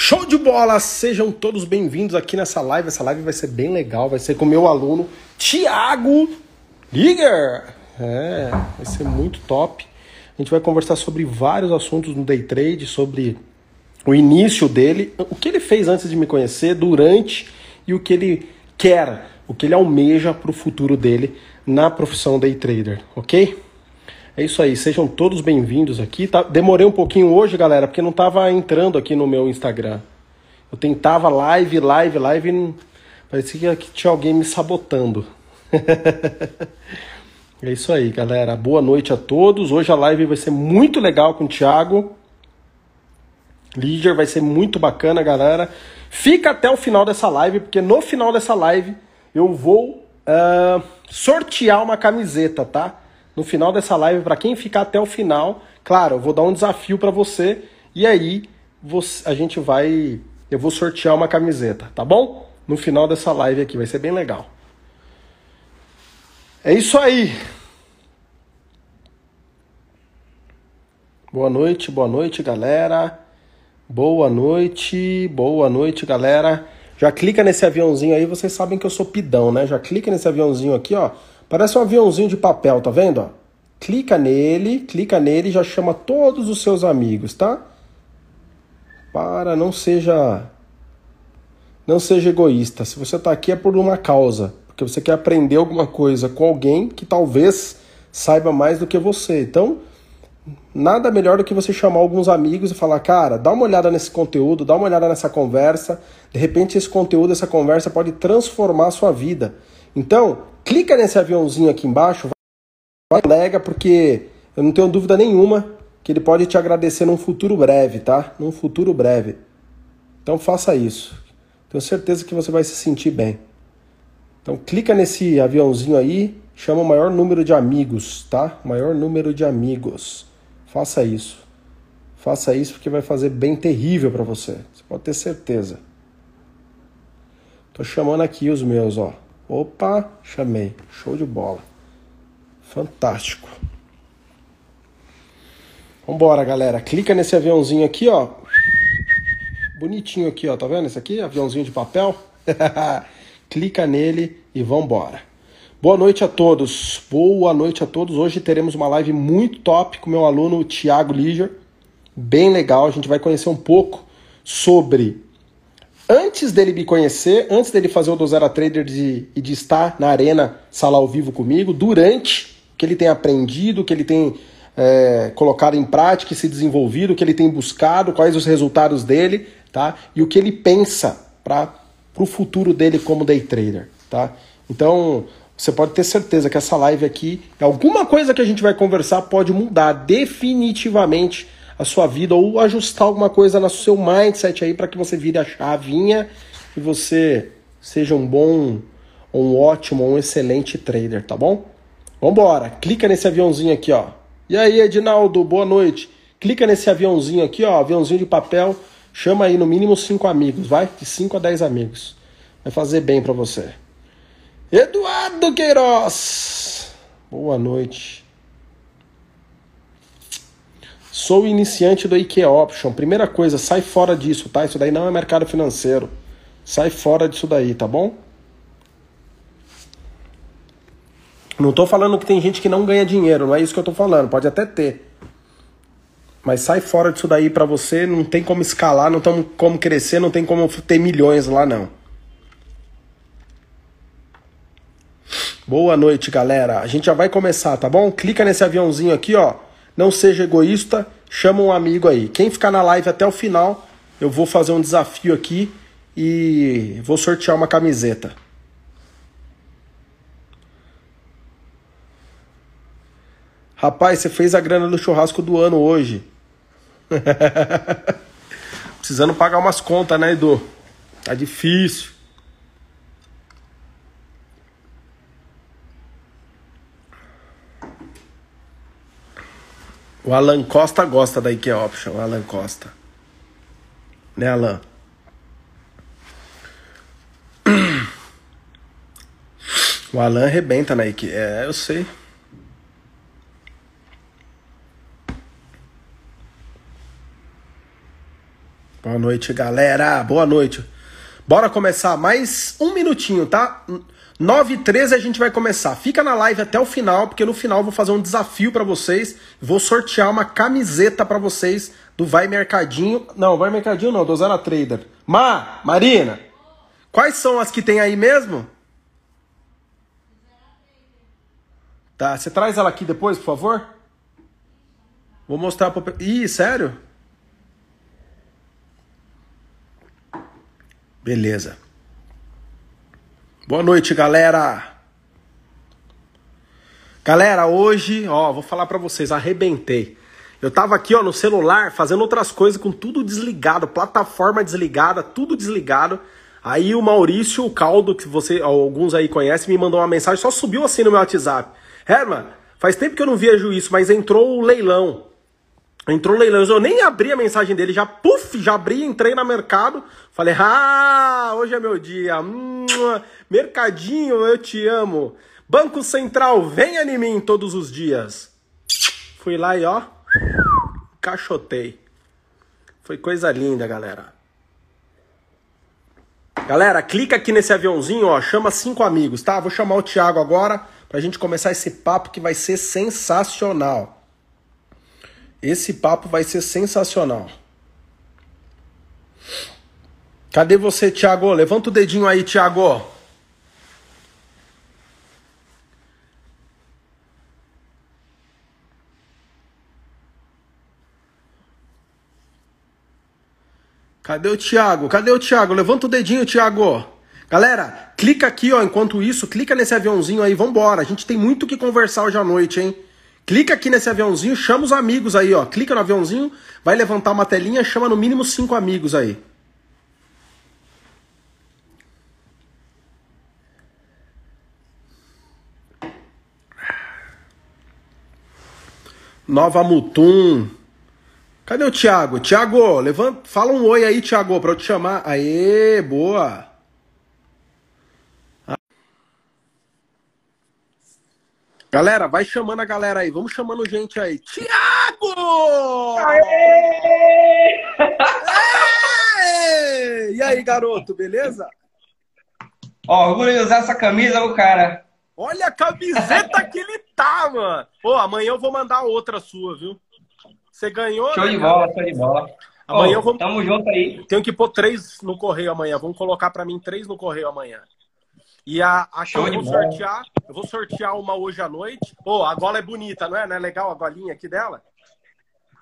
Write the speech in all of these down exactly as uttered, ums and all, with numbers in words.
Show de bola! Sejam todos bem-vindos aqui nessa live. Essa live vai ser bem legal, vai ser com o meu aluno Thiago Liger. É, vai ser muito top. A gente vai conversar sobre vários assuntos no day trade, sobre o início dele, o que ele fez antes de me conhecer, durante e o que ele quer, o que ele almeja para o futuro dele na profissão day trader, ok? É isso aí, sejam todos bem-vindos aqui. Tá, demorei um pouquinho hoje, galera, porque não estava entrando aqui no meu Instagram. Eu tentava live, live, live, e parecia que tinha alguém me sabotando. É isso aí, galera. Boa noite a todos. Hoje a live vai ser muito legal com o Thiago Liger, vai ser muito bacana, galera. Fica até o final dessa live, porque no final dessa live eu vou uh, sortear uma camiseta, tá? No final dessa live, para quem ficar até o final, claro, eu vou dar um desafio para você e aí você, a gente vai... Eu vou sortear uma camiseta, tá bom? No final dessa live aqui, vai ser bem legal. É isso aí! Boa noite, boa noite, galera. Boa noite, boa noite, galera. Já clica nesse aviãozinho aí, vocês sabem que eu sou pidão, né? Já clica nesse aviãozinho aqui, ó. Parece um aviãozinho de papel, tá vendo? Ó? Clica nele, clica nele e já chama todos os seus amigos, tá? Para, não seja... Não seja egoísta. Se você tá aqui é por uma causa. Porque você quer aprender alguma coisa com alguém que talvez saiba mais do que você. Então, nada melhor do que você chamar alguns amigos e falar, cara, dá uma olhada nesse conteúdo, dá uma olhada nessa conversa. De repente, esse conteúdo, essa conversa pode transformar a sua vida. Então... clica nesse aviãozinho aqui embaixo, vai, colega, porque eu não tenho dúvida nenhuma que ele pode te agradecer num futuro breve, tá? Num futuro breve. Então faça isso. Tenho certeza que você vai se sentir bem. Então clica nesse aviãozinho aí, chama o maior número de amigos, tá? O maior número de amigos. Faça isso. Faça isso porque vai fazer bem terrível pra você. Você pode ter certeza. Tô chamando aqui os meus, ó. Opa, chamei. Show de bola. Fantástico. Vambora, galera. Clica nesse aviãozinho aqui, ó. Bonitinho aqui, ó. Tá vendo esse aqui? Aviãozinho de papel. Clica nele e vambora. Boa noite a todos. Boa noite a todos. Hoje teremos uma live muito top com meu aluno Thiago Liger. Bem legal. A gente vai conhecer um pouco sobre... Antes dele me conhecer, antes dele fazer o Do Zero Trader e de, de estar na Arena Salar ao Vivo comigo, durante que ele tem aprendido, que ele tem é, colocado em prática e se desenvolvido, que ele tem buscado, quais os resultados dele, tá? E o que ele pensa para o futuro dele como day trader, tá? Então, você pode ter certeza que essa live aqui, alguma coisa que a gente vai conversar pode mudar definitivamente a sua vida, ou ajustar alguma coisa no seu mindset aí para que você vire a chavinha e você seja um bom, um ótimo, um excelente trader, tá bom? Vambora, clica nesse aviãozinho aqui, ó. E aí, Edinaldo, boa noite. Clica nesse aviãozinho aqui, ó, aviãozinho de papel, chama aí no mínimo cinco amigos, vai? De cinco a dez amigos. Vai fazer bem para você. Eduardo Queiroz, boa noite. Sou iniciante do I Q Option. Primeira coisa, sai fora disso, tá? Isso daí não é mercado financeiro. Sai fora disso daí, tá bom? Não tô falando que tem gente que não ganha dinheiro, não é isso que eu tô falando. Pode até ter. Mas sai fora disso daí pra você, não tem como escalar, não tem como crescer, não tem como ter milhões lá, não. Boa noite, galera. A gente já vai começar, tá bom? Clica nesse aviãozinho aqui, ó. Não seja egoísta, chama um amigo aí. Quem ficar na live até o final, eu vou fazer um desafio aqui e vou sortear uma camiseta. Rapaz, você fez a grana do churrasco do ano hoje. Precisando pagar umas contas, né, Edu? Tá difícil. O Alan Costa gosta da I Q Option, o Alan Costa. Né, Alan? O Alan arrebenta na I Q. É, eu sei. Boa noite, galera. Boa noite. Bora começar mais um minutinho, tá? nove e treze a gente vai começar. Fica na live até o final, porque no final eu vou fazer um desafio pra vocês. Vou sortear uma camiseta pra vocês do Vai Mercadinho. Não, Vai Mercadinho não, do Zero Trader. Ma, Marina, quais são as que tem aí mesmo? Tá, você traz ela aqui depois, por favor? Vou mostrar pro... Ih, sério? Beleza. Boa noite, galera. Galera, hoje, ó, vou falar pra vocês, arrebentei. Eu tava aqui, ó, no celular, fazendo outras coisas com tudo desligado, plataforma desligada, tudo desligado. Aí o Maurício, o Caldo, que você, ó, alguns aí conhecem, me mandou uma mensagem, só subiu assim no meu WhatsApp. Herman, faz tempo que eu não vejo isso, mas entrou o leilão. Entrou o leilão, eu nem abri a mensagem dele, já puf, já abri, entrei no mercado, falei, ah, hoje é meu dia, hum, mercadinho, eu te amo, Banco Central, venha em mim todos os dias. Fui lá e ó, encaixotei, foi coisa linda, galera. Galera, clica aqui nesse aviãozinho, ó, chama cinco amigos, tá? Vou chamar o Thiago agora, pra gente começar esse papo que vai ser sensacional. Esse papo vai ser sensacional. Cadê você, Thiago? Levanta o dedinho aí, Thiago. Cadê o Thiago? Cadê o Thiago? Levanta o dedinho, Thiago. Galera, clica aqui, ó, enquanto isso, clica nesse aviãozinho aí, vambora. A gente tem muito o que conversar hoje à noite, hein? Clica aqui nesse aviãozinho, chama os amigos aí, ó. Clica no aviãozinho, vai levantar uma telinha, chama no mínimo cinco amigos aí. Nova Mutum. Cadê o Thiago? Thiago, levanta, fala um oi aí, Thiago, pra eu te chamar. Aê, boa. Galera, vai chamando a galera aí. Vamos chamando gente aí. Thiago! Aê! Aê! E aí, garoto, beleza? Ó, orgulho de usar essa camisa, o cara. Olha a camiseta que ele tá, mano. Pô, amanhã eu vou mandar outra sua, viu? Você ganhou, show, né, de bola, show de bola. Amanhã oh, eu vou... Tamo junto aí. Tenho que pôr três no correio amanhã. Vamos colocar pra mim três no correio amanhã. E a, a que eu vou sortear, eu vou sortear uma hoje à noite. Pô, a gola é bonita, não é? Não é legal a golinha aqui dela?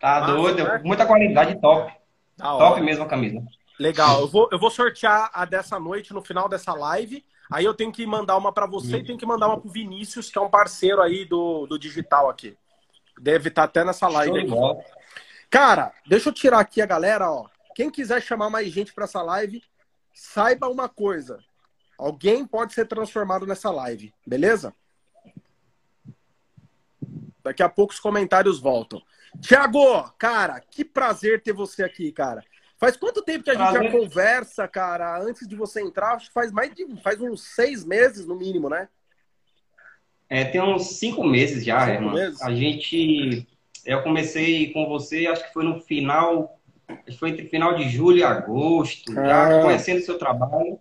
Tá doido, né? Muita qualidade, top. Da top hora. Mesmo a camisa. Legal, eu vou, eu vou sortear a dessa noite no final dessa live. Aí eu tenho que mandar uma pra você hum. e tenho que mandar uma pro Vinícius, que é um parceiro aí do, do digital aqui. Deve estar até nessa live aí. Cara, deixa eu tirar aqui a galera, ó. Quem quiser chamar mais gente pra essa live, saiba uma coisa. Alguém pode ser transformado nessa live, beleza? Daqui a pouco os comentários voltam. Thiago, cara, que prazer ter você aqui, cara. Faz quanto tempo que a prazer. gente já conversa, cara? Antes de você entrar, acho que faz mais de faz uns seis meses, no mínimo, né? É, tem uns cinco meses já, cinco irmão. Meses? A gente... Eu comecei com você, acho que foi no final... Foi entre final de julho e agosto. Ah. Já conhecendo o seu trabalho...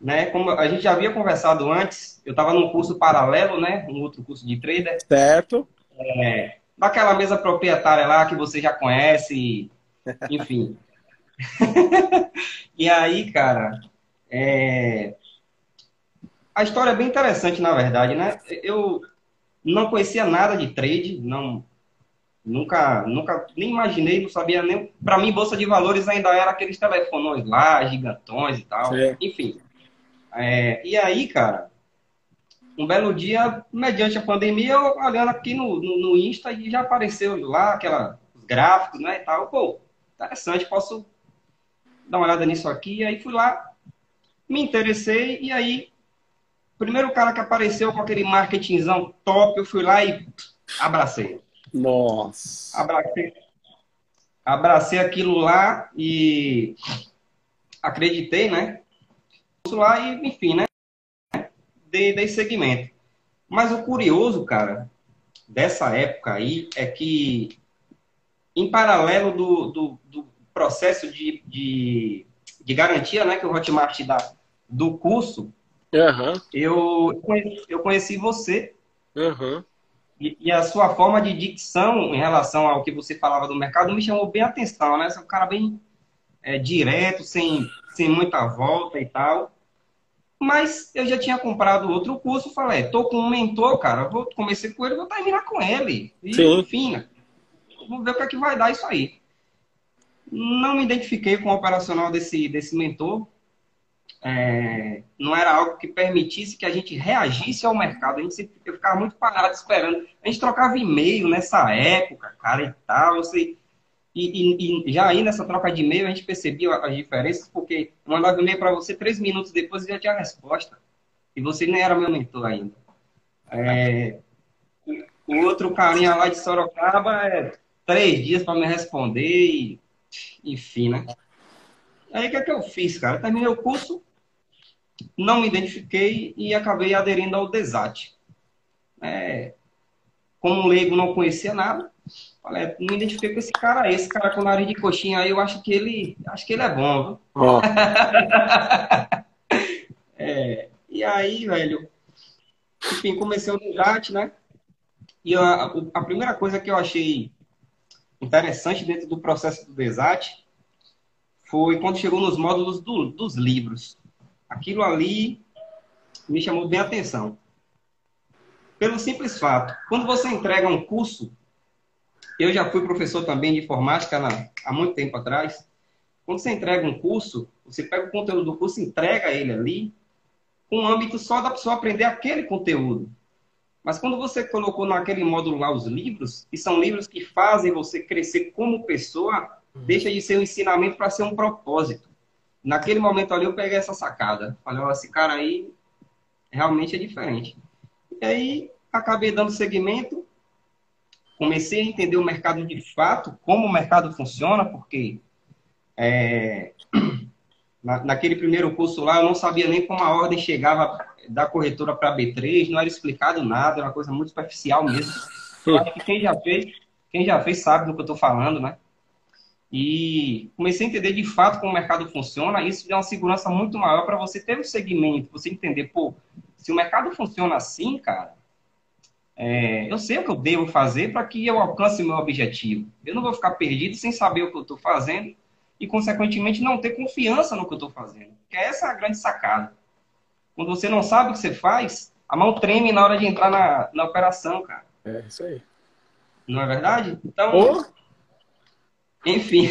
Né? Como a gente já havia conversado antes, eu estava num curso paralelo, né? Um outro curso de trader. Certo. É, naquela mesa proprietária lá que você já conhece, enfim. E aí, cara, é... a história é bem interessante, na verdade, né? Eu não conhecia nada de trade, não, nunca, nunca nem imaginei, não sabia nem. Para mim, Bolsa de Valores ainda era aqueles telefonões lá, gigantões e tal, certo. Enfim. É, e aí, cara, um belo dia, mediante a pandemia, eu olhando aqui no, no, no Insta e já apareceu lá aquela, os gráficos, né, e tal. Pô, interessante, posso dar uma olhada nisso aqui. E aí fui lá, me interessei e aí, primeiro cara que apareceu com aquele marketingzão top, eu fui lá e abracei. Nossa! Abracei, abracei aquilo lá e acreditei, né? Lá e, enfim, né? Dei, dei segmento. Mas o curioso, cara, dessa época aí é que, em paralelo do, do, do processo de, de, de garantia, né, que o Hotmart dá do curso, uhum. eu, eu conheci você. Uhum. E, e a sua forma de dicção em relação ao que você falava do mercado me chamou bem a atenção, né? Você é um cara bem é, direto, sem, sem muita volta e tal. Mas eu já tinha comprado outro curso, falei, tô com um mentor, cara, vou comecei com ele, vou terminar com ele. E, Sim. enfim, vamos ver o que é que vai dar isso aí. Não me identifiquei com o operacional desse, desse mentor. É, não era algo que permitisse que a gente reagisse ao mercado. A gente sempre, eu ficava muito parado esperando. A gente trocava e-mail nessa época, cara, e tal. Você, e, e, e já aí nessa troca de e-mail a gente percebia as diferenças, porque eu mandava e-mail para você, três minutos depois já tinha a resposta. E você nem era meu mentor ainda. É, o outro carinha lá de Sorocaba é três dias para me responder, e, enfim, né? Aí o que é que eu fiz, cara? Eu terminei o curso, não me identifiquei e acabei aderindo ao DESAT. É, como leigo não conhecia nada, falei, não me identifiquei com esse cara, esse cara com nariz de coxinha aí, eu acho que ele, acho que ele é bom, viu? Oh. É, e aí, velho, enfim, comecei o DESAT, né? E a, a primeira coisa que eu achei interessante dentro do processo do DESAT foi quando chegou nos módulos do, dos livros. Aquilo ali me chamou bem a atenção. Pelo simples fato, quando você entrega um curso, eu já fui professor também de informática na, há muito tempo atrás, quando você entrega um curso, você pega o conteúdo do curso, entrega ele ali, com o âmbito só da pessoa aprender aquele conteúdo. Mas quando você colocou naquele módulo lá os livros, e são livros que fazem você crescer como pessoa, deixa de ser um ensinamento para ser um propósito. Naquele momento ali eu peguei essa sacada. Falei, ó, esse cara aí realmente é diferente. E aí acabei dando seguimento. Comecei a entender o mercado de fato, como o mercado funciona, porque é, na, naquele primeiro curso lá eu não sabia nem como a ordem chegava da corretora para a B três, não era explicado nada, era uma coisa muito superficial mesmo. Eu acho que quem já fez, quem já fez sabe do que eu estou falando, né? E comecei a entender de fato como o mercado funciona. Isso dá uma segurança muito maior para você ter um segmento, você entender, pô, se o mercado funciona assim, cara, é, eu sei o que eu devo fazer para que eu alcance meu objetivo. Eu não vou ficar perdido sem saber o que eu estou fazendo e, consequentemente, não ter confiança no que eu estou fazendo. Porque essa é a grande sacada. Quando você não sabe o que você faz, a mão treme na hora de entrar na, na operação, cara. É isso aí. Não é verdade? Então... Oh. Enfim,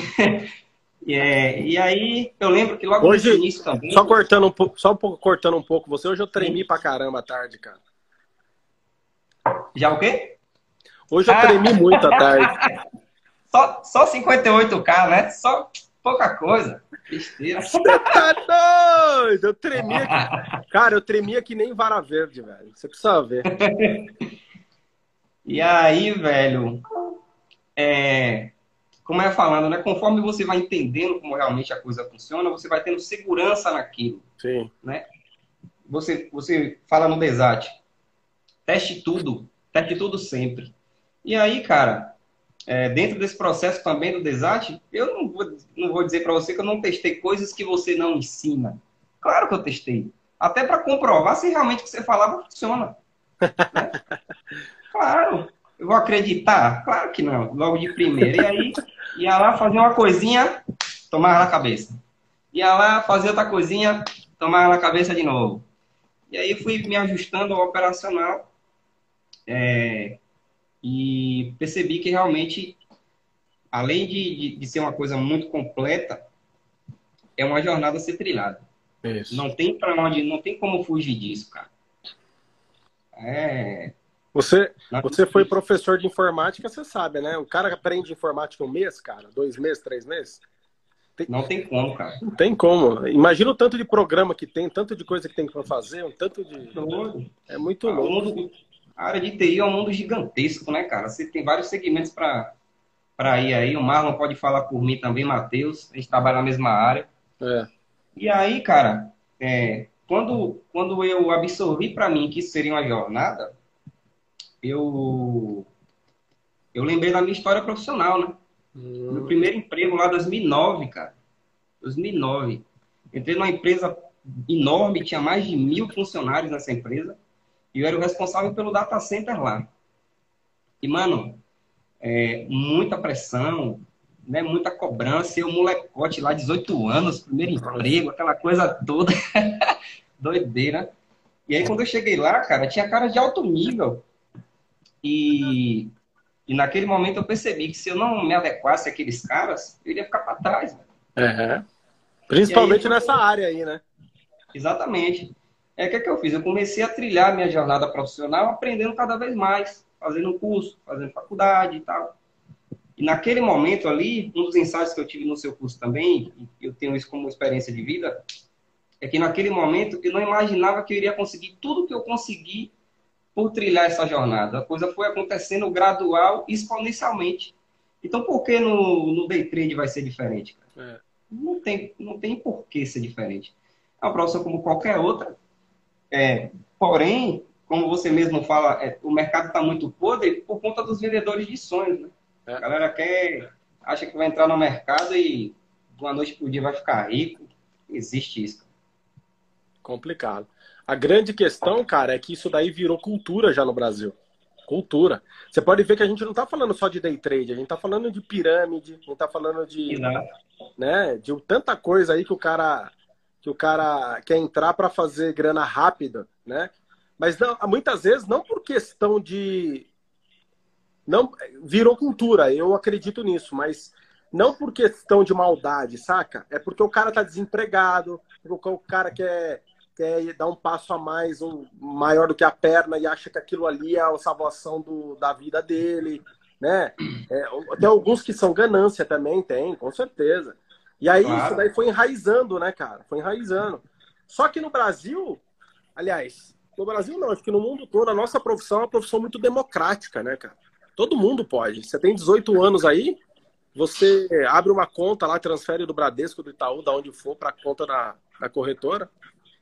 yeah. E aí eu lembro que logo hoje, no início também... Só cortando um pouco, só um pouco, cortando um pouco você, hoje eu tremi pra caramba à tarde, cara. Já o quê? Hoje eu ah. tremi muito à tarde. Só, só cinquenta e oito K, né? Só pouca coisa. Besteira. Você tá doido! Eu tremi aqui. Cara, eu tremia que nem vara verde, velho. Você precisa ver. E aí, velho... É... Como eu ia falando, né? Conforme você vai entendendo como realmente a coisa funciona, você vai tendo segurança naquilo. Sim. Né? Você, você fala no DESAT, teste tudo, teste tudo sempre. E aí, cara, é, dentro desse processo também do DESAT, eu não vou, não vou dizer para você que eu não testei coisas que você não ensina. Claro que eu testei. Até para comprovar se realmente o que você falava funciona. Né? Claro. Eu vou acreditar? Claro que não. Logo de primeira. E aí, ia lá fazer uma coisinha, tomava na cabeça. Ia lá fazer outra coisinha, tomava na cabeça de novo. E aí fui me ajustando ao operacional. É, e percebi que realmente, além de, de, de ser uma coisa muito completa, é uma jornada a ser trilhada. Isso. Não tem pra onde, não tem como fugir disso, cara. É... Você, você foi professor de informática, você sabe, né? O cara aprende informática um mês, cara? Dois meses, três meses? Tem... Não tem como, cara. Não tem como. Imagina o tanto de programa que tem, tanto de coisa que tem que fazer, um tanto de... É muito louco. A área de T I é um mundo gigantesco, né, cara? Você tem vários segmentos para ir aí. O Marlon pode falar por mim também, Matheus. A gente trabalha na mesma área. É. E aí, cara, é, quando, quando eu absorvi para mim que isso seria uma jornada... Eu, eu lembrei da minha história profissional, né? Hum. Meu primeiro emprego lá em dois mil e nove, cara. dois mil e nove. Entrei numa empresa enorme, tinha mais de mil funcionários nessa empresa. E eu era o responsável pelo data center lá. E, mano, é, muita pressão, né, muita cobrança. Eu, molecote lá, dezoito anos, primeiro emprego, aquela coisa toda. Doideira. E aí, quando eu cheguei lá, cara, tinha cara de alto nível. E, e naquele momento eu percebi que se eu não me adequasse àqueles caras, eu iria ficar pra trás, né? Uhum. Principalmente aí, nessa eu... área aí, né? Exatamente. É, o que, que eu fiz? Eu comecei a trilhar minha jornada profissional aprendendo cada vez mais, fazendo curso, fazendo faculdade e tal. E naquele momento ali, um dos insights que eu tive no seu curso também, e eu tenho isso como experiência de vida, é que naquele momento eu não imaginava que eu iria conseguir tudo que eu consegui por trilhar essa jornada. A coisa foi acontecendo gradual, exponencialmente. Então, por que no, no day trade vai ser diferente, cara? É. Não tem, não tem por que ser diferente. É uma profissão como qualquer outra. É, porém, como você mesmo fala, é, o mercado está muito podre por conta dos vendedores de sonhos, né? É. A galera quer, acha que vai entrar no mercado e de uma noite para o dia vai ficar rico. Existe isso. Complicado. A grande questão, cara, é que isso daí virou cultura já no Brasil. Cultura. Você pode ver que a gente não está falando só de day trade, a gente está falando de pirâmide, a gente está falando de, né, de tanta coisa aí que o cara... que o cara quer entrar para fazer grana rápida, né? Mas não, muitas vezes não por questão de... não virou cultura, eu acredito nisso, mas não por questão de maldade, saca? É porque o cara tá desempregado, porque o cara quer, quer dar um passo a mais, um maior do que a perna, e acha que aquilo ali é a salvação do, da vida dele, né? É, tem alguns que são ganância também, tem, com certeza. E aí, claro, isso daí foi enraizando, né, cara? Foi enraizando. Só que no Brasil, aliás, no Brasil não, acho que no mundo todo, a nossa profissão é uma profissão muito democrática, né, cara? Todo mundo pode. Você tem dezoito anos aí, você abre uma conta lá, transfere do Bradesco, do Itaú, da onde for, para a conta da, da corretora.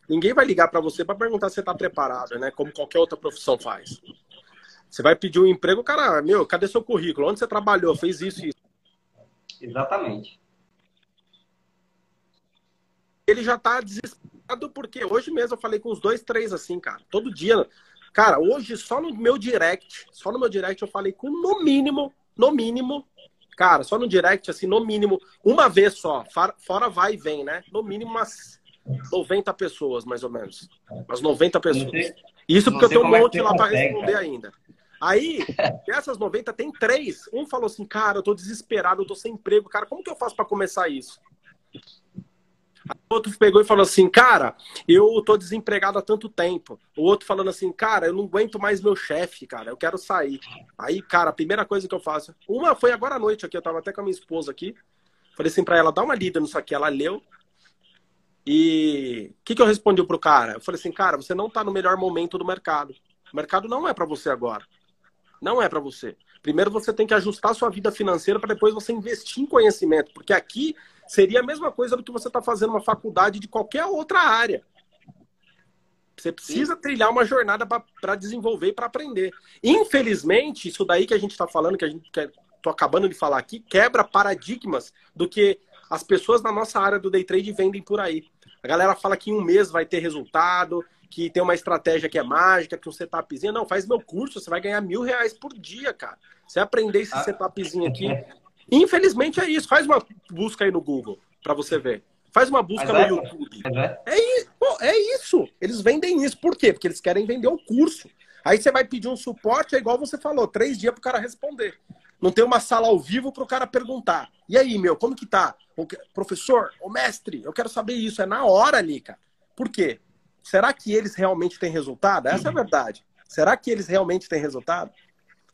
Ninguém vai ligar para você para perguntar se você tá preparado, né? Como qualquer outra profissão faz. Você vai pedir um emprego, cara, meu, cadê seu currículo? Onde você trabalhou? Fez isso e isso. Exatamente. Ele já tá desesperado, porque hoje mesmo eu falei com os dois, três assim, cara. Todo dia. Cara, hoje só no meu direct, só no meu direct eu falei com no mínimo, no mínimo, cara, só no direct, assim, no mínimo, uma vez só, fora vai e vem, né? No mínimo umas noventa pessoas, mais ou menos. Umas noventa pessoas. Isso porque eu tenho um monte lá pra responder ainda. Aí, dessas noventa, tem três. Um falou assim, cara, eu tô desesperado, eu tô sem emprego, cara, como que eu faço pra começar isso? O outro pegou e falou assim, cara, eu tô desempregado há tanto tempo. O outro falando assim, cara, eu não aguento mais meu chefe, cara, eu quero sair. Aí, cara, a primeira coisa que eu faço... Uma foi agora à noite aqui, eu tava até com a minha esposa aqui. Falei assim pra ela, dá uma lida nisso aqui. Ela leu. E o que que eu respondi pro cara? Eu falei assim, cara, você não tá no melhor momento do mercado. O mercado não é pra você agora. Não é pra você. Primeiro você tem que ajustar a sua vida financeira pra depois você investir em conhecimento. Porque aqui... seria a mesma coisa do que você está fazendo uma faculdade de qualquer outra área. Você precisa, sim, trilhar uma jornada para desenvolver e para aprender. Infelizmente, isso daí que a gente está falando, que a gente estou acabando de falar aqui, quebra paradigmas do que as pessoas na nossa área do day trade vendem por aí. A galera fala que em um mês vai ter resultado, que tem uma estratégia que é mágica, que um setupzinho. Não, faz meu curso, você vai ganhar mil reais por dia, cara. Você aprender esse ah. setupzinho aqui... Infelizmente é isso. Faz uma busca aí no Google pra você ver. Faz uma busca Mas no é, YouTube. É. É, isso. Pô, é isso. Eles vendem isso. Por quê? Porque eles querem vender o curso. Aí você vai pedir um suporte, é igual você falou, três dias pro cara responder. Não tem uma sala ao vivo pro cara perguntar. E aí, meu, como que tá? O professor, o mestre, eu quero saber isso. É na hora ali, cara. Por quê? Será que eles realmente têm resultado? Essa é a verdade. Será que eles realmente têm resultado?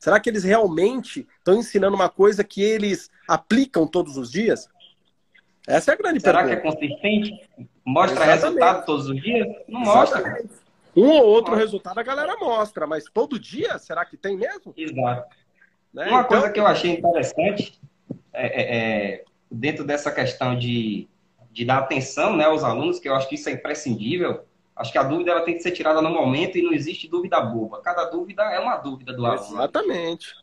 Será que eles realmente estão ensinando uma coisa que eles aplicam todos os dias? Essa é a grande Será pergunta. Será que é consistente? Mostra Exatamente. resultado todos os dias? Não Exatamente. mostra. Um ou outro mostra. resultado a galera mostra, mas todo dia? Será que tem mesmo? Exato. Né? Uma então... coisa que eu achei interessante é, é, é, dentro dessa questão de, de dar atenção, né, aos alunos, que eu acho que isso é imprescindível. Acho que a dúvida ela tem que ser tirada no momento e não existe dúvida boba. Cada dúvida é uma dúvida do aluno. Exatamente.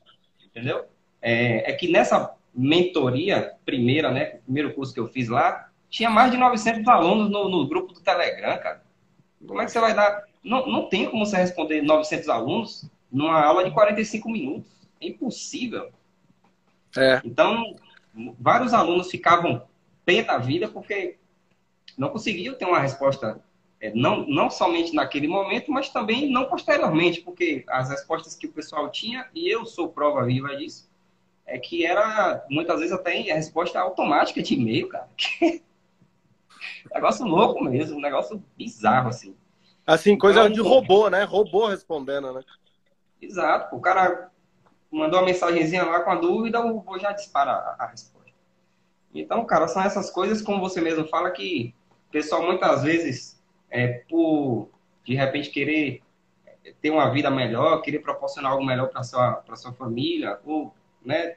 Entendeu? É, é que nessa, mentoria primeira, né? O primeiro curso que eu fiz lá, tinha mais de novecentos alunos no, no grupo do Telegram, cara. Como é que você vai dar... Não, não tem como você responder novecentos alunos numa aula de quarenta e cinco minutos. É impossível. É. Então, vários alunos ficavam pé da vida porque não conseguiam ter uma resposta, é, não, não somente naquele momento, mas também não posteriormente, porque as respostas que o pessoal tinha, e eu sou prova viva disso, é que era, muitas vezes, até a resposta automática de e-mail, cara. Negócio louco mesmo, um negócio bizarro, assim. Assim, coisa então, de robô, né? Robô respondendo, né? Exato. O cara mandou uma mensagenzinha lá com a dúvida, o robô já dispara a, a resposta. Então, cara, são essas coisas, como você mesmo fala, que o pessoal muitas vezes, é, por, de repente, querer ter uma vida melhor, querer proporcionar algo melhor para sua, para sua família, ou, né,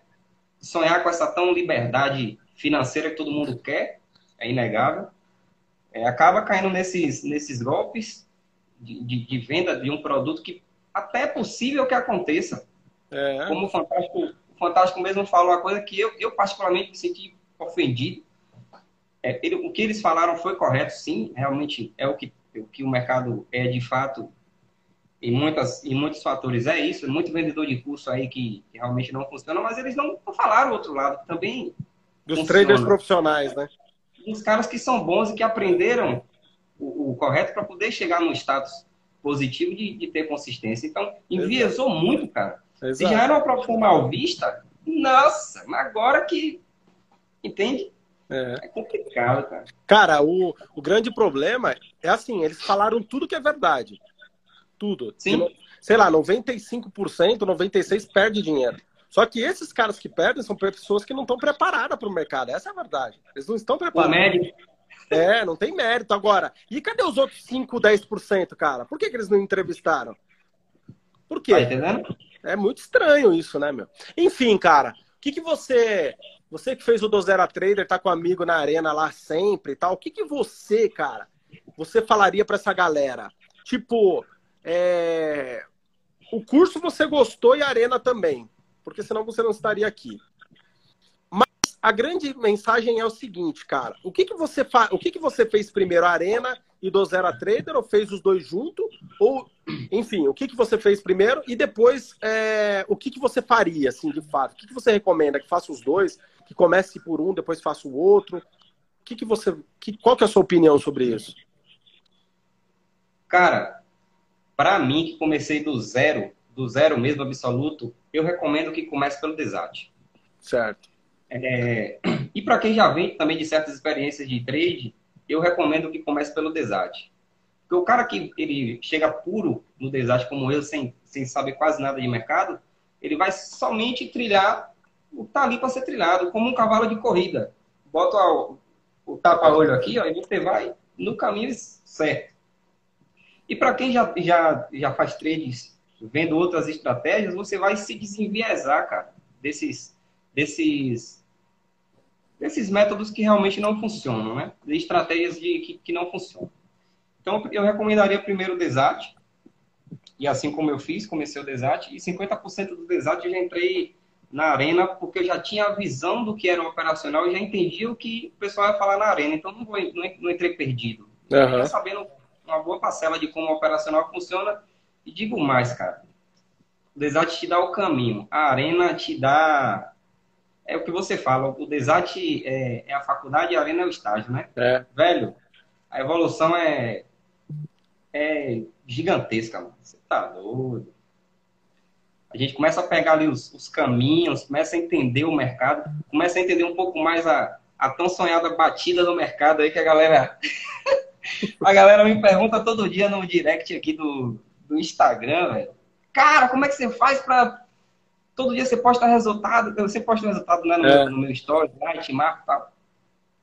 sonhar com essa tão liberdade financeira que todo mundo quer, é inegável, é, acaba caindo nesses, nesses golpes de, de, de venda de um produto que até é possível que aconteça. É. Como o Fantástico, o Fantástico mesmo falou uma coisa que eu, eu particularmente me senti ofendido. É, ele, o que eles falaram foi correto, sim, realmente é o que, o que o mercado é de fato, em, muitas, em muitos fatores é isso, é muito vendedor de curso aí que, que realmente não funciona, mas eles não, não falaram o outro lado, também dos funciona. Traders profissionais, né? Os caras que são bons e que aprenderam o, o correto para poder chegar num status positivo de, de ter consistência. Então, enviesou Exato. Muito, cara. Exato. Se já era uma profissão mal vista, nossa, mas agora que... Entende? É, é complicado, cara. Cara, o, o grande problema é assim, eles falaram tudo que é verdade. Tudo. Sim. Sei lá, noventa e cinco por cento, noventa e seis por cento perde dinheiro. Só que esses caras que perdem são pessoas que não estão preparadas para o mercado. Essa é a verdade. Eles não estão preparados. Mérito. É, não tem mérito agora. E cadê os outros cinco, dez por cento, cara? Por que, que eles não entrevistaram? Por quê? Tá entendendo? É muito estranho isso, né, meu? Enfim, cara, o que, que você... Você que fez o Do Zero Trader, tá com um amigo na arena lá sempre e tal. O que, que você, cara, você falaria para essa galera? Tipo, é... o curso você gostou e a arena também. Porque senão você não estaria aqui. Mas a grande mensagem é o seguinte, cara. O que, que, você, fa... o que, que você fez primeiro, a Arena e Do Zero a Trader? Ou fez os dois juntos? Ou, enfim, o que, que você fez primeiro? E depois, é... o que, que você faria, assim, de fato? O que, que você recomenda? Que faça os dois? Que comece por um, depois faça o outro? O que que você... que... Qual que é a sua opinião sobre isso? Cara, pra mim, que comecei do zero... do zero mesmo, absoluto, eu recomendo que comece pelo desate. Certo. É, e para quem já vem também de certas experiências de trade, eu recomendo que comece pelo desate. Porque o cara que ele chega puro no desate, como eu, sem, sem saber quase nada de mercado, ele vai somente trilhar o que tá ali para ser trilhado, como um cavalo de corrida. Bota o, o tapa-olho aqui, ó, e você vai no caminho certo. E para quem já, já, já faz trades vendo outras estratégias, você vai se desenviesar, cara, desses, desses, desses métodos que realmente não funcionam, né? De estratégias de, que, que não funcionam. Então, eu recomendaria primeiro o desate, e assim como eu fiz, comecei o desate, e cinquenta por cento do desate eu já entrei na arena, porque eu já tinha a visão do que era o operacional, e já entendi o que o pessoal ia falar na arena, então não, vou, não, não entrei perdido. Uhum. Eu já sabendo uma boa parcela de como o operacional funciona. E digo mais, cara, o desate te dá o caminho, a arena te dá, é o que você fala, o desate é, é a faculdade e a arena é o estágio, né? É. Velho, a evolução é, é gigantesca, mano. Você tá doido. A gente começa a pegar ali os, os caminhos, começa a entender o mercado, começa a entender um pouco mais a, a tão sonhada batida do mercado aí que a galera, a galera me pergunta todo dia no direct aqui do... do Instagram, velho. Cara, como é que você faz pra... Todo dia você posta resultado, você posta resultado né, no, é. no meu story, lá, te marco e tal.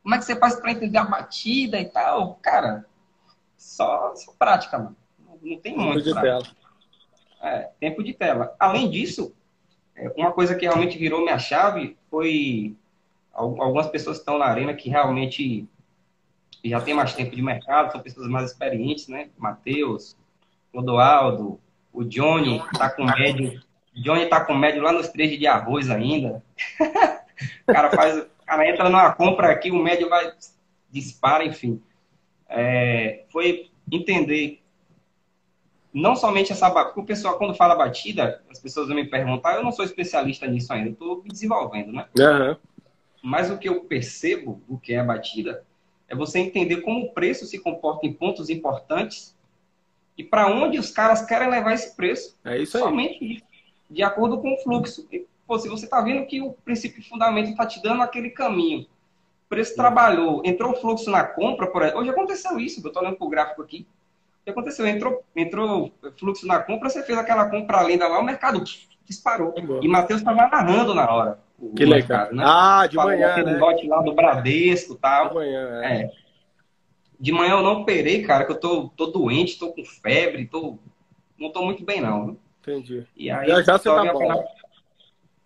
Como é que você faz pra entender a batida e tal? Cara, só, só prática, mano. Não, não tem muito. Tempo de tela. É, tempo de tela. Além disso, uma coisa que realmente virou minha chave foi... Algumas pessoas que estão na arena que realmente já tem mais tempo de mercado, são pessoas mais experientes, né? Matheus, Clodoaldo, o Johnny tá com médio. Johnny tá com médio lá nos três de arroz ainda. O cara faz, o cara entra numa compra aqui, o médio vai, dispara, enfim. É, foi entender não somente essa batida. O pessoal, quando fala batida, as pessoas vão me perguntar, eu não sou especialista nisso ainda, eu estou me desenvolvendo, né? Uhum. Mas o que eu percebo, o que é a batida, é você entender como o preço se comporta em pontos importantes e para onde os caras querem levar esse preço. É isso aí. Somente de, de acordo com o fluxo. E, pô, se você está vendo que o princípio fundamento está te dando aquele caminho, o preço trabalhou, entrou fluxo na compra, por exemplo. Hoje aconteceu isso, eu estou olhando para o gráfico aqui. O que aconteceu? Entrou, entrou fluxo na compra, você fez aquela compra linda lá, o mercado disparou. É, e Matheus estava narrando na hora. O que mercado, legal. Né? Ah, de Falou manhã, né? Lote lá do Bradesco e tal. De manhã, é. É. De manhã eu não operei, cara, que eu tô, tô doente, tô com febre, tô... não tô muito bem, não. Né? Entendi. E aí, já já você tá bom. Final...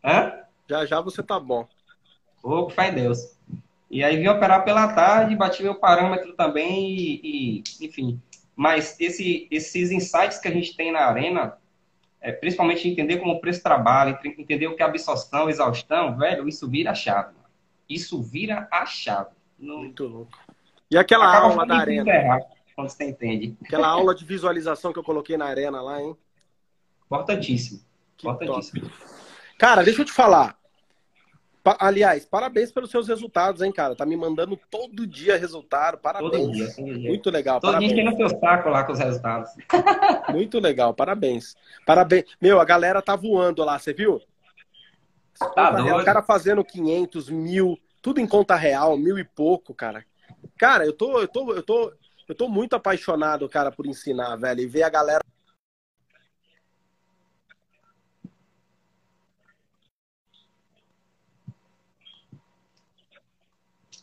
Hã? Já já você tá bom. Ô, fé em Deus. E aí vim operar pela tarde, bati meu parâmetro também e, e enfim. Mas esse, esses insights que a gente tem na Arena... É, principalmente entender como o preço trabalha, entender o que é absorção, exaustão, velho, isso vira a chave. Mano. Isso vira a chave. Não... Muito louco. E aquela Acaba aula da Arena? Errar, quando você entende. Aquela aula de visualização que eu coloquei na Arena lá, hein? Importantíssimo. Que Importantíssimo. Top. Cara, deixa eu te falar. Pa- Aliás, parabéns pelos seus resultados, hein, cara? Tá me mandando todo dia resultado. Parabéns. Todo dia, todo dia. Muito legal. Todo parabéns. Dia tem no seu saco lá com os resultados. Muito legal, parabéns. Parabéns. Meu, a galera tá voando lá, você viu? Tá doido. O cara fazendo quinhentos, mil, tudo em conta real, mil e pouco, cara. Cara, eu tô, eu tô, eu tô, eu tô muito apaixonado, cara, por ensinar, velho. E ver a galera.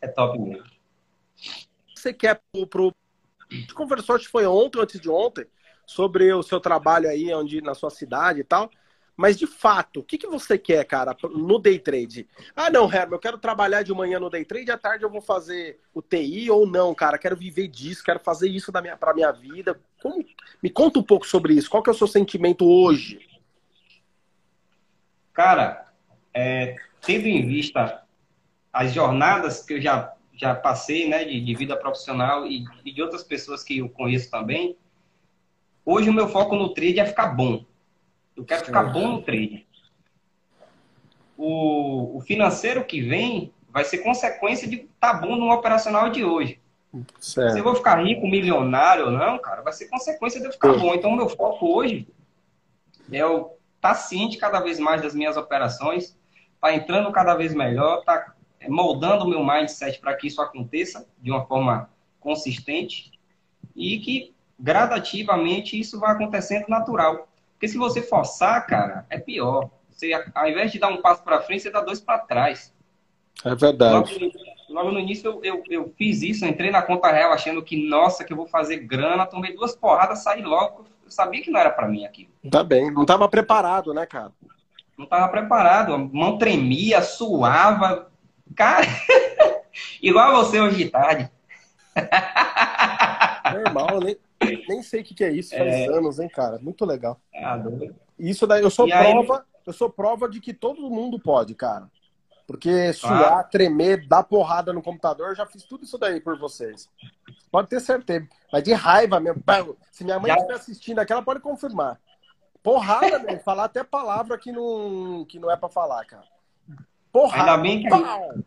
É top mesmo. Você quer pro, pro... A gente conversou, acho que foi ontem, antes de ontem, sobre o seu trabalho aí, onde, na sua cidade e tal. Mas, de fato, o que, que você quer, cara, no day trade? Ah, não, Herman, eu quero trabalhar de manhã no day trade, à tarde eu vou fazer o T I ou não, cara. Quero viver disso, quero fazer isso da minha, pra minha vida. Como... Me conta um pouco sobre isso. Qual que é o seu sentimento hoje? Cara, é, tendo em vista... as jornadas que eu já, já passei, né, de, de vida profissional e, e de outras pessoas que eu conheço também, hoje o meu foco no trade é ficar bom. Eu quero ficar bom no trade. O, o financeiro que vem vai ser consequência de estar bom no operacional de hoje. Certo. Se eu vou ficar rico, milionário ou não, cara, vai ser consequência de eu ficar bom. Então, o meu foco hoje é eu estar ciente cada vez mais das minhas operações, estar entrando cada vez melhor, estar moldando o meu mindset para que isso aconteça de uma forma consistente e que gradativamente isso vai acontecendo natural. Porque se você forçar, cara, é pior. Você, ao invés de dar um passo para frente, você dá dois para trás. É verdade. Logo, logo no início eu, eu, eu fiz isso, eu entrei na conta real achando que, nossa, que eu vou fazer grana, tomei duas porradas, saí logo. Eu sabia que não era para mim aquilo. Tá bem, não estava preparado, né, cara? Não estava preparado, a mão tremia, suava... Cara, igual a você hoje de tarde. Normal, nem, nem sei o que, que é isso. Faz é... anos, hein, cara? Muito legal. Ah, isso daí, eu sou e prova, aí... eu sou prova de que todo mundo pode, cara. Porque suar, ah. tremer, dar porrada no computador, eu já fiz tudo isso daí por vocês. Pode ter certeza. Mas de raiva mesmo. Se minha mãe já... estiver assistindo aqui, ela pode confirmar. Porrada, mesmo. Falar até palavra que não, que não é pra falar, cara. Porra, ainda, bem que,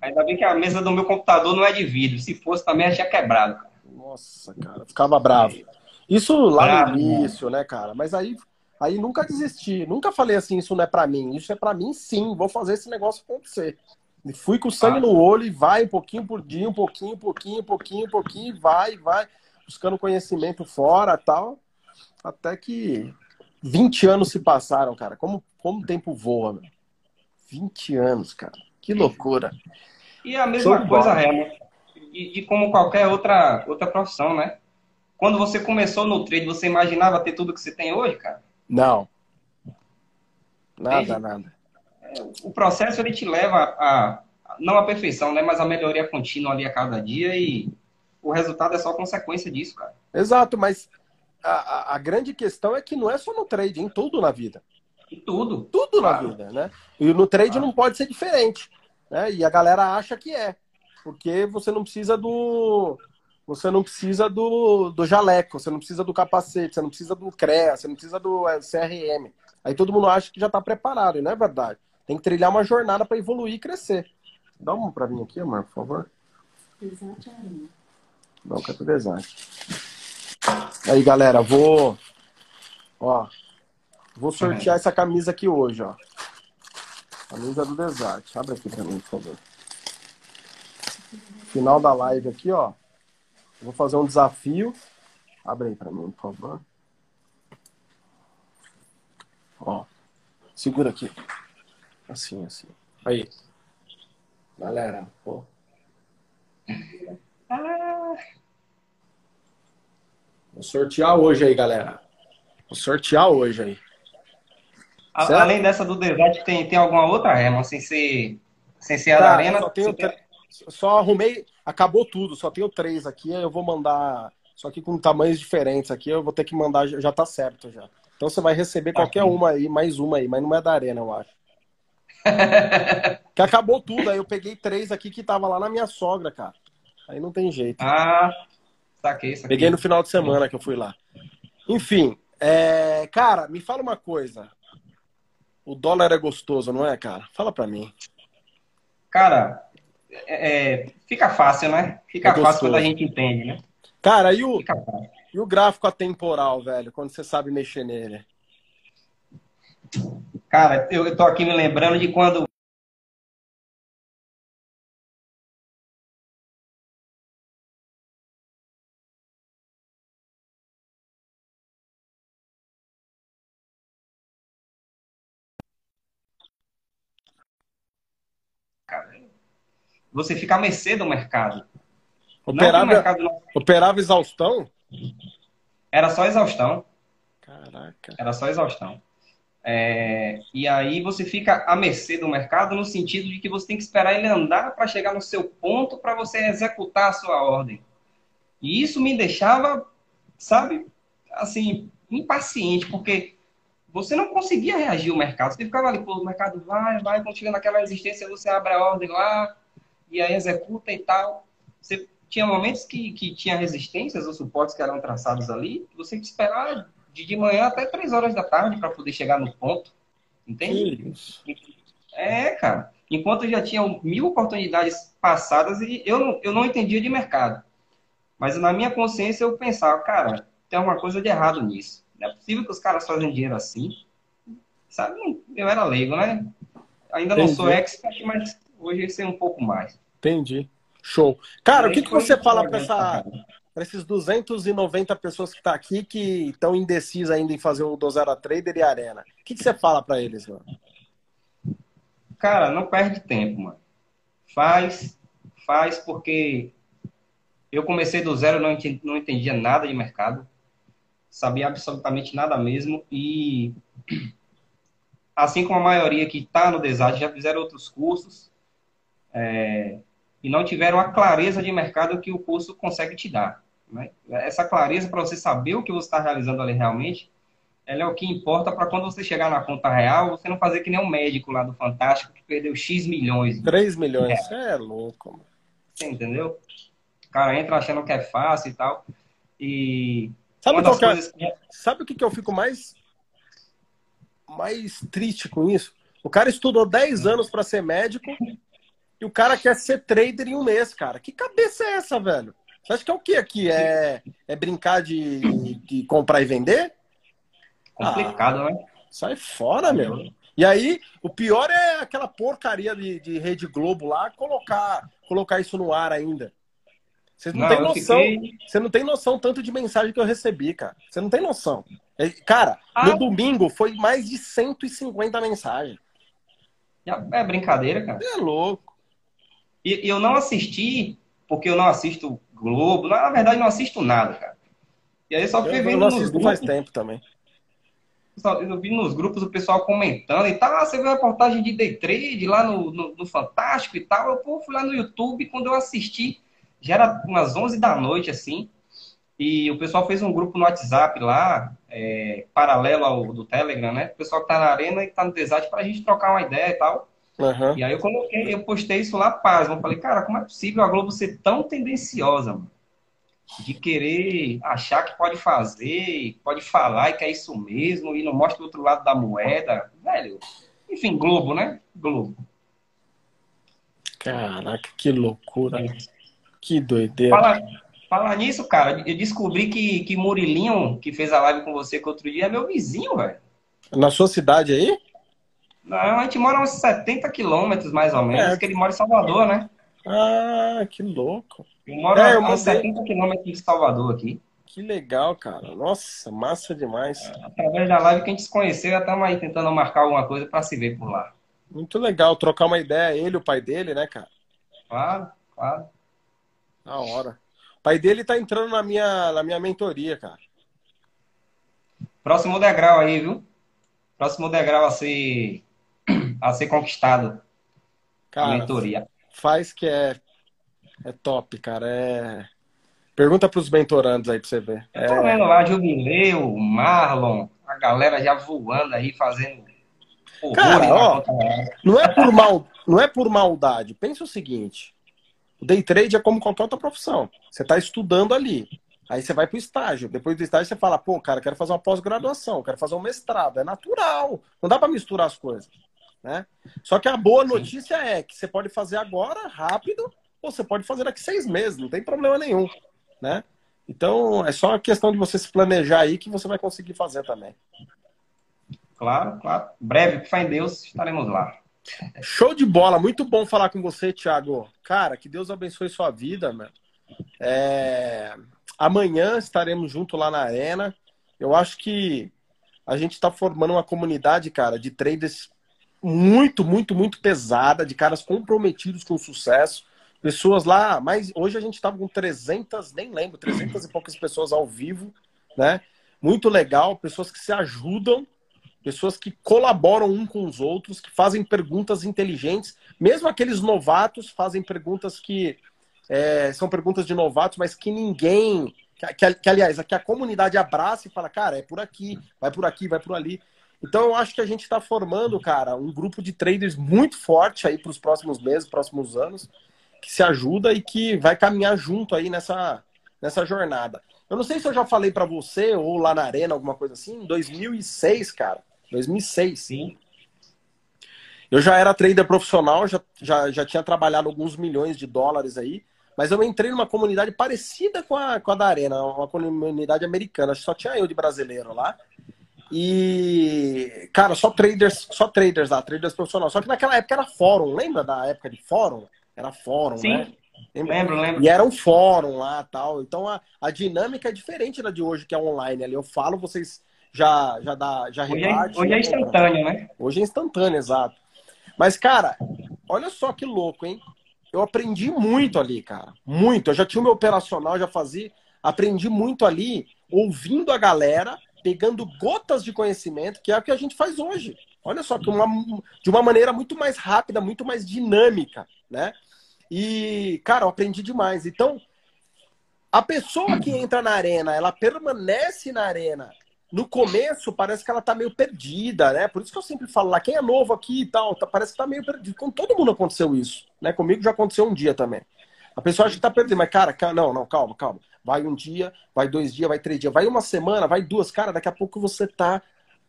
ainda bem que a mesa do meu computador não é de vidro. Se fosse, também já tinha quebrado. Cara. Nossa, cara, ficava bravo. Isso lá bravo, no início, mano. Né, cara? Mas aí, aí nunca desisti. Nunca falei assim, isso não é pra mim. Isso é pra mim, sim. Vou fazer esse negócio acontecer. E fui com o sangue ah. no olho e vai um pouquinho por dia, um pouquinho, um pouquinho, um pouquinho, um pouquinho, vai, vai. Buscando conhecimento fora e tal. Até que vinte anos se passaram, cara. Como, como o tempo voa, meu. vinte anos, cara. Que loucura. E a mesma Sou coisa, Herman, e, e como qualquer outra, outra profissão, né? Quando você começou no trade, você imaginava ter tudo que você tem hoje, cara? Não. Nada, Entende? nada. É, o processo, ele te leva a, a, não à perfeição, né? Mas a melhoria contínua ali a cada dia e o resultado é só consequência disso, cara. Exato, mas a, a, a grande questão é que não é só no trade, em tudo na vida. Tudo. Tudo na vida, né? E no trade ah. não pode ser diferente. né? E a galera acha que é, porque você não precisa do... Você não precisa do, do jaleco, você não precisa do capacete, você não precisa do C R E A, você não precisa do é, C R M. Aí todo mundo acha que já está preparado, e não é verdade. Tem que trilhar uma jornada para evoluir e crescer. Dá uma para mim aqui, amor, por favor. Exatamente. Dá um canto design. Aí, galera, vou... Ó, vou sortear é. essa camisa aqui hoje, ó. Camisa do design. Abre aqui para mim, por favor. Final da live aqui, ó. Vou fazer um desafio. Abre aí pra mim, por favor. Ó. Segura aqui. Assim, assim. Aí. Galera, pô. Ah. Vou sortear hoje aí, galera. Vou sortear hoje aí. A, além dessa do debate, tem, tem alguma outra, Herman? Sem ser, sem ser tá, a da Arena? Só tenho... Só arrumei, acabou tudo, só tenho três aqui, eu vou mandar, só que com tamanhos diferentes aqui, eu vou ter que mandar, já tá certo já. Então você vai receber qualquer uma aí, mais uma aí, mas não é da Arena, eu acho. Que acabou tudo, aí eu peguei três aqui que tava lá na minha sogra, cara. Aí não tem jeito. Ah, saquei, saquei. Peguei no final de semana que eu fui lá. Enfim, é... cara, me fala uma coisa. O dólar é gostoso, não é, cara? Fala pra mim. Cara... É, fica fácil, né? Fica é fácil quando a gente entende, né? Cara, e o, e o gráfico atemporal, velho? Quando você sabe mexer nele? Cara, eu, eu tô aqui me lembrando de quando... Você fica à mercê do mercado. Operava, não, mercado não. Operava exaustão? Era só exaustão. Caraca. Era só exaustão. É, e aí você fica à mercê do mercado no sentido de que você tem que esperar ele andar para chegar no seu ponto para você executar a sua ordem. E isso me deixava, sabe, assim, impaciente, porque você não conseguia reagir ao mercado. Você ficava ali, pô, o mercado vai, vai, quando chega naquela resistência, você abre a ordem lá, e aí executa e tal. Você tinha momentos que, que tinha resistências ou suportes que eram traçados ali, você tinha que esperar de, de manhã até três horas da tarde para poder chegar no ponto. Entende? É, cara. Enquanto eu já tinha mil oportunidades passadas e eu não, eu não entendia de mercado. Mas na minha consciência eu pensava, cara, tem alguma coisa de errado nisso. Não é possível que os caras fazem dinheiro assim. Sabe? Eu era leigo, né? Ainda não Entendi. Sou expert, mas hoje eu sei um pouco mais. Entendi. Show. Cara, o que, que você fala para esses duzentas e noventa pessoas que estão tá aqui, que estão indecisas ainda em fazer o Do Zero Trader e Arena? O que, que você fala para eles, mano? Cara, não perde tempo, mano. Faz, faz, porque eu comecei do zero, não entendia, não entendia nada de mercado. Sabia absolutamente nada mesmo. E assim como a maioria que está no design, já fizeram outros cursos. É... e não tiveram a clareza de mercado que o curso consegue te dar. Né? Essa clareza para você saber o que você está realizando ali realmente, ela é o que importa para quando você chegar na conta real, você não fazer que nem um médico lá do Fantástico que perdeu X milhões. três milhões, isso é louco. Mano. Você entendeu? O cara entra achando que é fácil e tal. E sabe, qual que é... coisas... sabe o que eu fico mais... mais triste com isso? O cara estudou dez anos para ser médico... E o cara quer ser trader em um mês, cara. Que cabeça é essa, velho? Você acha que é o que aqui? É, é brincar de, de comprar e vender? Complicado, ah, né? Sai fora, meu. E aí, o pior é aquela porcaria de, de Rede Globo lá, colocar, colocar isso no ar ainda. Você não, não tem noção. Fiquei... Você não tem noção tanto de mensagem que eu recebi, cara. Você não tem noção. Cara, ah. no domingo foi mais de cento e cinquenta mensagens. É brincadeira, cara. É louco. E eu não assisti, porque eu não assisto Globo. Na verdade, não assisto nada, cara. E aí só fui vendo nos grupos. Eu não assisto faz tempo também. Eu vi nos grupos o pessoal comentando e tal. Ah, você viu a reportagem de Day Trade lá no, no, no Fantástico e tal. Eu pô, fui lá no YouTube, quando eu assisti, já era umas onze da noite, assim. E o pessoal fez um grupo no WhatsApp lá, é, paralelo ao do Telegram, né? O pessoal que tá na Arena e tá no Desastre pra gente trocar uma ideia e tal. Uhum. E aí eu coloquei, eu postei isso lá, pasmo. Eu falei, cara, como é possível a Globo ser tão tendenciosa, mano? De querer achar que pode fazer, pode falar e que é isso mesmo, e não mostra o outro lado da moeda. Velho, enfim, Globo, né? Globo. Caraca, que loucura. É. Que doideira. Fala, falar nisso, cara, eu descobri que, que Murilinho, que fez a live com você que outro dia, é meu vizinho, velho. Na sua cidade aí? Não, a gente mora uns setenta quilômetros, mais ou menos, é. Porque ele mora em Salvador, né? Ah, que louco. Eu moro é, a uns setenta quilômetros de Salvador aqui. Que legal, cara. Nossa, massa demais. Através da live que a gente se conheceu, já estamos aí tentando marcar alguma coisa para se ver por lá. Muito legal, trocar uma ideia, ele, o pai dele, né, cara? Claro, claro. Da hora. O pai dele tá entrando na minha, na minha mentoria, cara. Próximo degrau aí, viu? Próximo degrau a ser, a ser conquistado. Cara, a mentoria. Faz que é, é top, cara. É... Pergunta pros mentorandos aí pra você ver. Eu tô vendo lá, Jubileu, Marlon, a galera já voando aí, fazendo... Cara, ó, não é por mal, não é por maldade. Pensa o seguinte, o day trade é como qualquer outra profissão. Você tá estudando ali, aí você vai pro estágio. Depois do estágio você fala, pô, cara, quero fazer uma pós-graduação, quero fazer um mestrado. É natural, não dá pra misturar as coisas, né? Só que a boa notícia é que você pode fazer agora, rápido, ou você pode fazer daqui seis meses, não tem problema nenhum, né? Então, é só uma questão de você se planejar aí que você vai conseguir fazer também. Claro, claro. Breve, que fé em Deus, estaremos lá. Show de bola. Muito bom falar com você, Thiago. Cara, que Deus abençoe sua vida, mano. É... Amanhã estaremos junto lá na Arena. Eu acho que a gente está formando uma comunidade, cara, de traders muito, muito, muito pesada, de caras comprometidos com o sucesso. Pessoas lá, mas hoje a gente estava com trezentas, nem lembro, trezentas e poucas pessoas ao vivo, né? Muito legal. Pessoas que se ajudam. Pessoas que colaboram um com os outros, que fazem perguntas inteligentes. Mesmo aqueles novatos fazem perguntas que é, são perguntas de novatos, mas que ninguém... Que, que aliás, que a comunidade abraça e fala, cara, é por aqui, vai por aqui, vai por ali. Então, eu acho que a gente está formando, cara, um grupo de traders muito forte aí para os próximos meses, próximos anos, que se ajuda e que vai caminhar junto aí nessa, nessa jornada. Eu não sei se eu já falei para você ou lá na Arena, alguma coisa assim, em dois mil e seis, cara. dois mil e seis, sim. Eu já era trader profissional, já, já, já tinha trabalhado alguns milhões de dólares aí, mas eu entrei numa comunidade parecida com a, com a da Arena, uma comunidade americana, só tinha eu de brasileiro lá. E, cara, só traders, só traders lá, traders profissionais. Só que naquela época era fórum, lembra da época de fórum? Era fórum, sim, né? Lembra? Lembro, lembro. E era um fórum lá, tal. Então a, a dinâmica é diferente da de hoje, que é online ali. Eu falo, vocês... Já, já dá, já rebate. Hoje é instantâneo, né? Hoje é instantâneo, exato. Mas, cara, olha só que louco, hein? Eu aprendi muito ali, cara. Muito. Eu já tinha o meu operacional, já fazia. Aprendi muito ali, ouvindo a galera, pegando gotas de conhecimento, que é o que a gente faz hoje. Olha só, que uma, de uma maneira muito mais rápida, muito mais dinâmica, né? E, cara, eu aprendi demais. Então, a pessoa que entra na Arena, ela permanece na Arena. No começo, parece que ela tá meio perdida, né? Por isso que eu sempre falo lá, quem é novo aqui e tal, tá, parece que tá meio perdido. Com todo mundo aconteceu isso, né? Comigo já aconteceu um dia também. A pessoa acha que tá perdida, mas cara, não, não, calma, calma. Vai um dia, vai dois dias, vai três dias, vai uma semana, vai duas, cara, daqui a pouco você tá,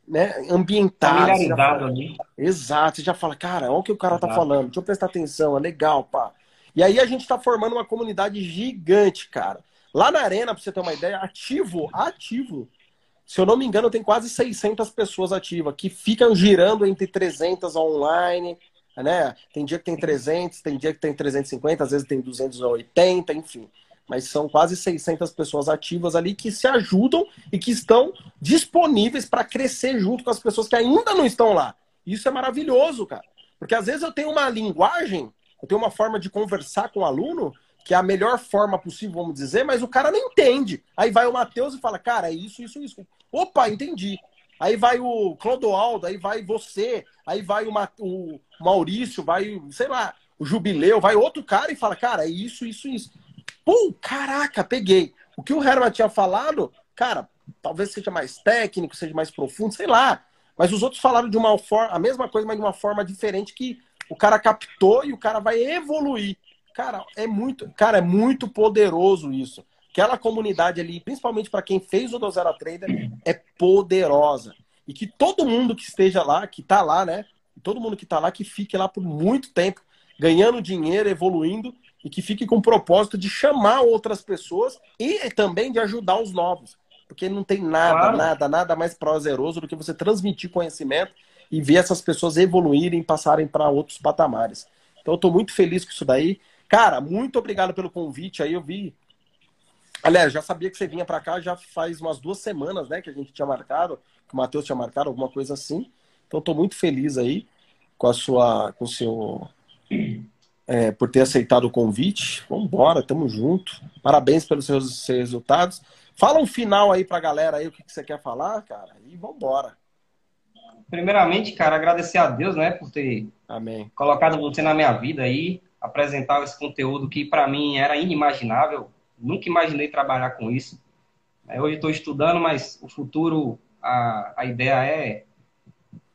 né, ambientado. Familiarizado ali. Exato, você já fala, cara, olha o que o cara tá falando, deixa eu prestar atenção, é legal, pá. E aí a gente tá formando uma comunidade gigante, cara. Lá na Arena, pra você ter uma ideia, ativo, ativo, se eu não me engano, tem quase seiscentas pessoas ativas que ficam girando entre trezentas online, né? Tem dia que tem trezentos, tem dia que tem trezentos e cinquenta, às vezes tem duzentos e oitenta, enfim. Mas são quase seiscentas pessoas ativas ali que se ajudam e que estão disponíveis para crescer junto com as pessoas que ainda não estão lá. Isso é maravilhoso, cara. Porque às vezes eu tenho uma linguagem, eu tenho uma forma de conversar com o aluno que é a melhor forma possível, vamos dizer, mas o cara não entende. Aí vai o Matheus e fala, cara, é isso, isso, isso. Opa, entendi. Aí vai o Clodoaldo, aí vai você, aí vai o, Ma o Maurício, vai, sei lá, o Jubileu, vai outro cara e fala, cara, é isso, isso, isso. Pô, caraca, peguei. O que o Herman tinha falado, cara, talvez seja mais técnico, seja mais profundo, sei lá. Mas os outros falaram de uma forma, a mesma coisa, mas de uma forma diferente que o cara captou e o cara vai evoluir. Cara, é muito, cara, é muito poderoso isso. Aquela comunidade ali, principalmente para quem fez o Do Zero Trader, é poderosa. E que todo mundo que esteja lá, que tá lá, né? Todo mundo que tá lá, que fique lá por muito tempo, ganhando dinheiro, evoluindo, e que fique com o propósito de chamar outras pessoas e também de ajudar os novos. Porque não tem nada, claro. nada, nada mais prazeroso do que você transmitir conhecimento e ver essas pessoas evoluírem, passarem para outros patamares. Então eu tô muito feliz com isso daí. Cara, muito obrigado pelo convite aí, eu vi... Aliás, já sabia que você vinha para cá já faz umas duas semanas, né? Que a gente tinha marcado, que o Matheus tinha marcado, alguma coisa assim. Então tô muito feliz aí com a sua... com o seu... É, por ter aceitado o convite. Vamos embora, tamo junto. Parabéns pelos seus, seus resultados. Fala um final aí pra galera aí, o que, que você quer falar, cara, e vamos embora. Primeiramente, cara, agradecer a Deus, né, por ter Amém. colocado você na minha vida aí, apresentar esse conteúdo que pra mim era inimaginável, nunca imaginei trabalhar com isso. Hoje estou estudando, mas o futuro, a, a ideia é...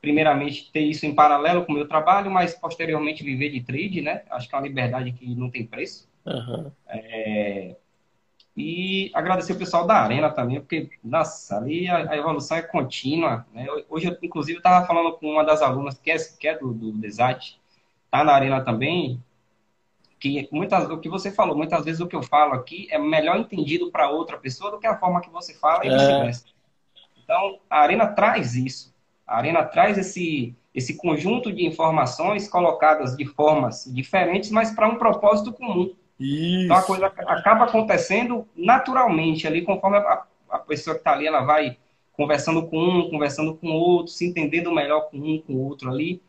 primeiramente, ter isso em paralelo com o meu trabalho, mas posteriormente viver de trade, né? Acho que é uma liberdade que não tem preço. Uhum. É... E agradecer o pessoal da Arena também, porque, nossa, ali a, a evolução é contínua, né? Hoje, eu, inclusive, estava falando com uma das alunas que é, que é do, do Desat, tá na Arena também, que muitas, o que você falou, muitas vezes o que eu falo aqui é melhor entendido para outra pessoa do que a forma que você fala e vice-versa. É. Então, a Arena traz isso. A Arena traz esse, esse conjunto de informações colocadas de formas diferentes, mas para um propósito comum. Isso. Então a coisa acaba acontecendo naturalmente ali, conforme a, a pessoa que está ali, ela vai conversando com um, conversando com outro, se entendendo melhor com um, com o outro ali,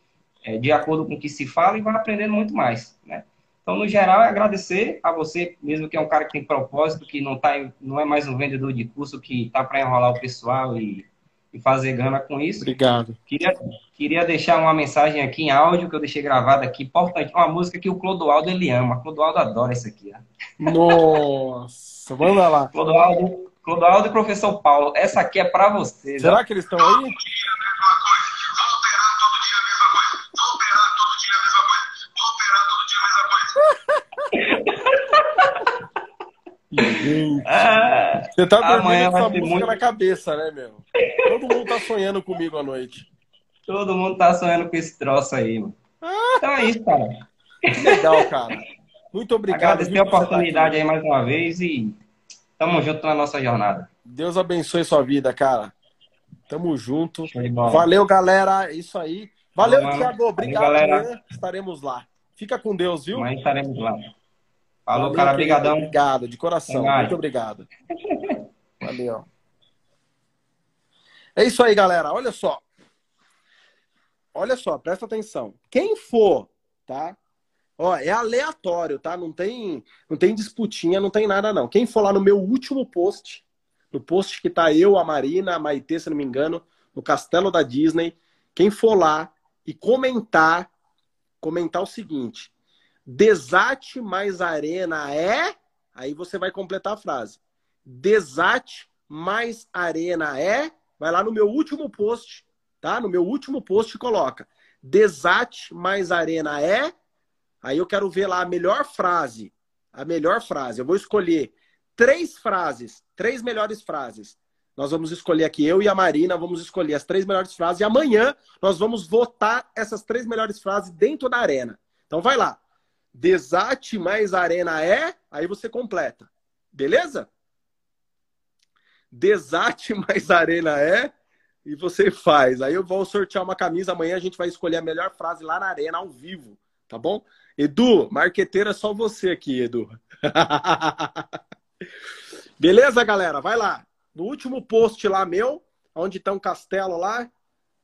é, de acordo com o que se fala, e vai aprendendo muito mais, né? Então, no geral, é agradecer a você, mesmo que é um cara que tem propósito, que não, tá, não é mais um vendedor de curso que está para enrolar o pessoal e... e fazer grana com isso. Obrigado. Queria, queria deixar uma mensagem aqui em áudio que eu deixei gravada aqui, importante, uma música que o Clodoaldo ele ama. O Clodoaldo adora isso aqui. Ó. Nossa, vamos lá. Clodoaldo, Clodoaldo e professor Paulo, essa aqui é pra vocês. Será ó. que eles estão aí? Gente, ah, você tá dormindo com essa música muito... na cabeça, né, meu? Todo mundo tá sonhando comigo à noite. Todo mundo tá sonhando com esse troço aí, mano. Ah, então é isso, cara. Legal, cara. Muito obrigado. Agradecer a oportunidade aí mais uma vez e tamo junto na nossa jornada. Deus abençoe sua vida, cara. Tamo junto. Valeu, galera. Isso aí. Valeu, Valeu Thiago. Obrigado, galera. Estaremos lá. Fica com Deus, viu? Mas estaremos lá. Falou, cara, brigadão. Obrigado, de coração. Muito obrigado. Valeu. É isso aí, galera. Olha só. Olha só, presta atenção. Quem for, tá? Ó, é aleatório, tá? Não tem, não tem disputinha, não tem nada, não. Quem for lá no meu último post, no post que tá eu, a Marina, a Maitê, se não me engano, no Castelo da Disney, quem for lá e comentar, comentar o seguinte... Desate mais Arena é... Aí você vai completar a frase. Desate mais Arena é... Vai lá no meu último post, tá? No meu último post coloca. Desate mais Arena é... Aí eu quero ver lá a melhor frase. A melhor frase. Eu vou escolher três frases. Três melhores frases. Nós vamos escolher aqui, eu e a Marina, vamos escolher as três melhores frases. E amanhã nós vamos votar essas três melhores frases dentro da Arena. Então vai lá. Desate mais Arena é, aí você completa, beleza? Desate mais Arena é, e você faz. Aí eu vou sortear uma camisa, amanhã a gente vai escolher a melhor frase lá na Arena, ao vivo, tá bom? Edu, marqueteiro é só você aqui, Edu. Beleza, galera? Vai lá. No último post lá meu, onde tá um castelo lá,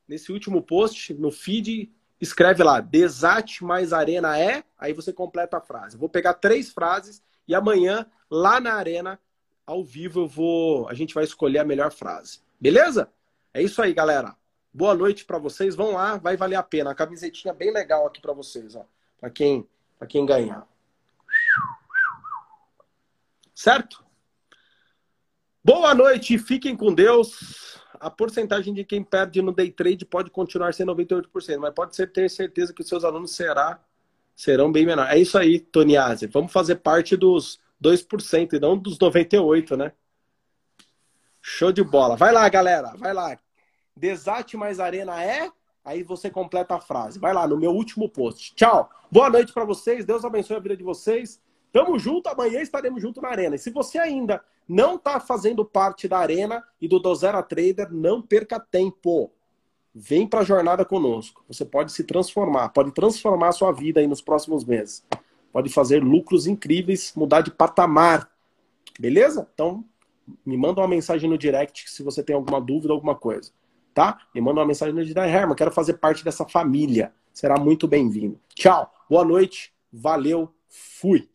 nesse último post, no feed... Escreve lá, desate mais Arena é, aí você completa a frase. Eu vou pegar três frases e amanhã, lá na Arena, ao vivo, eu vou, a gente vai escolher a melhor frase. Beleza? É isso aí, galera. Boa noite pra vocês. Vão lá, vai valer a pena. A camisetinha bem legal aqui pra vocês, ó. Pra quem, pra quem ganhar. Certo? Boa noite, fiquem com Deus. a porcentagem de quem perde no day trade pode continuar sendo noventa e oito por cento, mas pode ser, ter certeza que os seus alunos será, serão bem menores. É isso aí, Tony Aze. Vamos fazer parte dos dois por cento e não dos noventa e oito por cento, né? Show de bola. Vai lá, galera. Vai lá. Desate mais arena é... Aí você completa a frase. Vai lá, no meu último post. Tchau. Boa noite pra vocês. Deus abençoe a vida de vocês. Tamo junto. Amanhã estaremos junto na arena. E se você ainda não tá fazendo parte da arena e do Do Zero Trader, não perca tempo. Vem pra jornada conosco. Você pode se transformar. Pode transformar a sua vida aí nos próximos meses. Pode fazer lucros incríveis, mudar de patamar. Beleza? Então, me manda uma mensagem no direct se você tem alguma dúvida, alguma coisa. Tá? Me manda uma mensagem no direct. Herman, quero fazer parte dessa família. Será muito bem-vindo. Tchau. Boa noite. Valeu. Fui.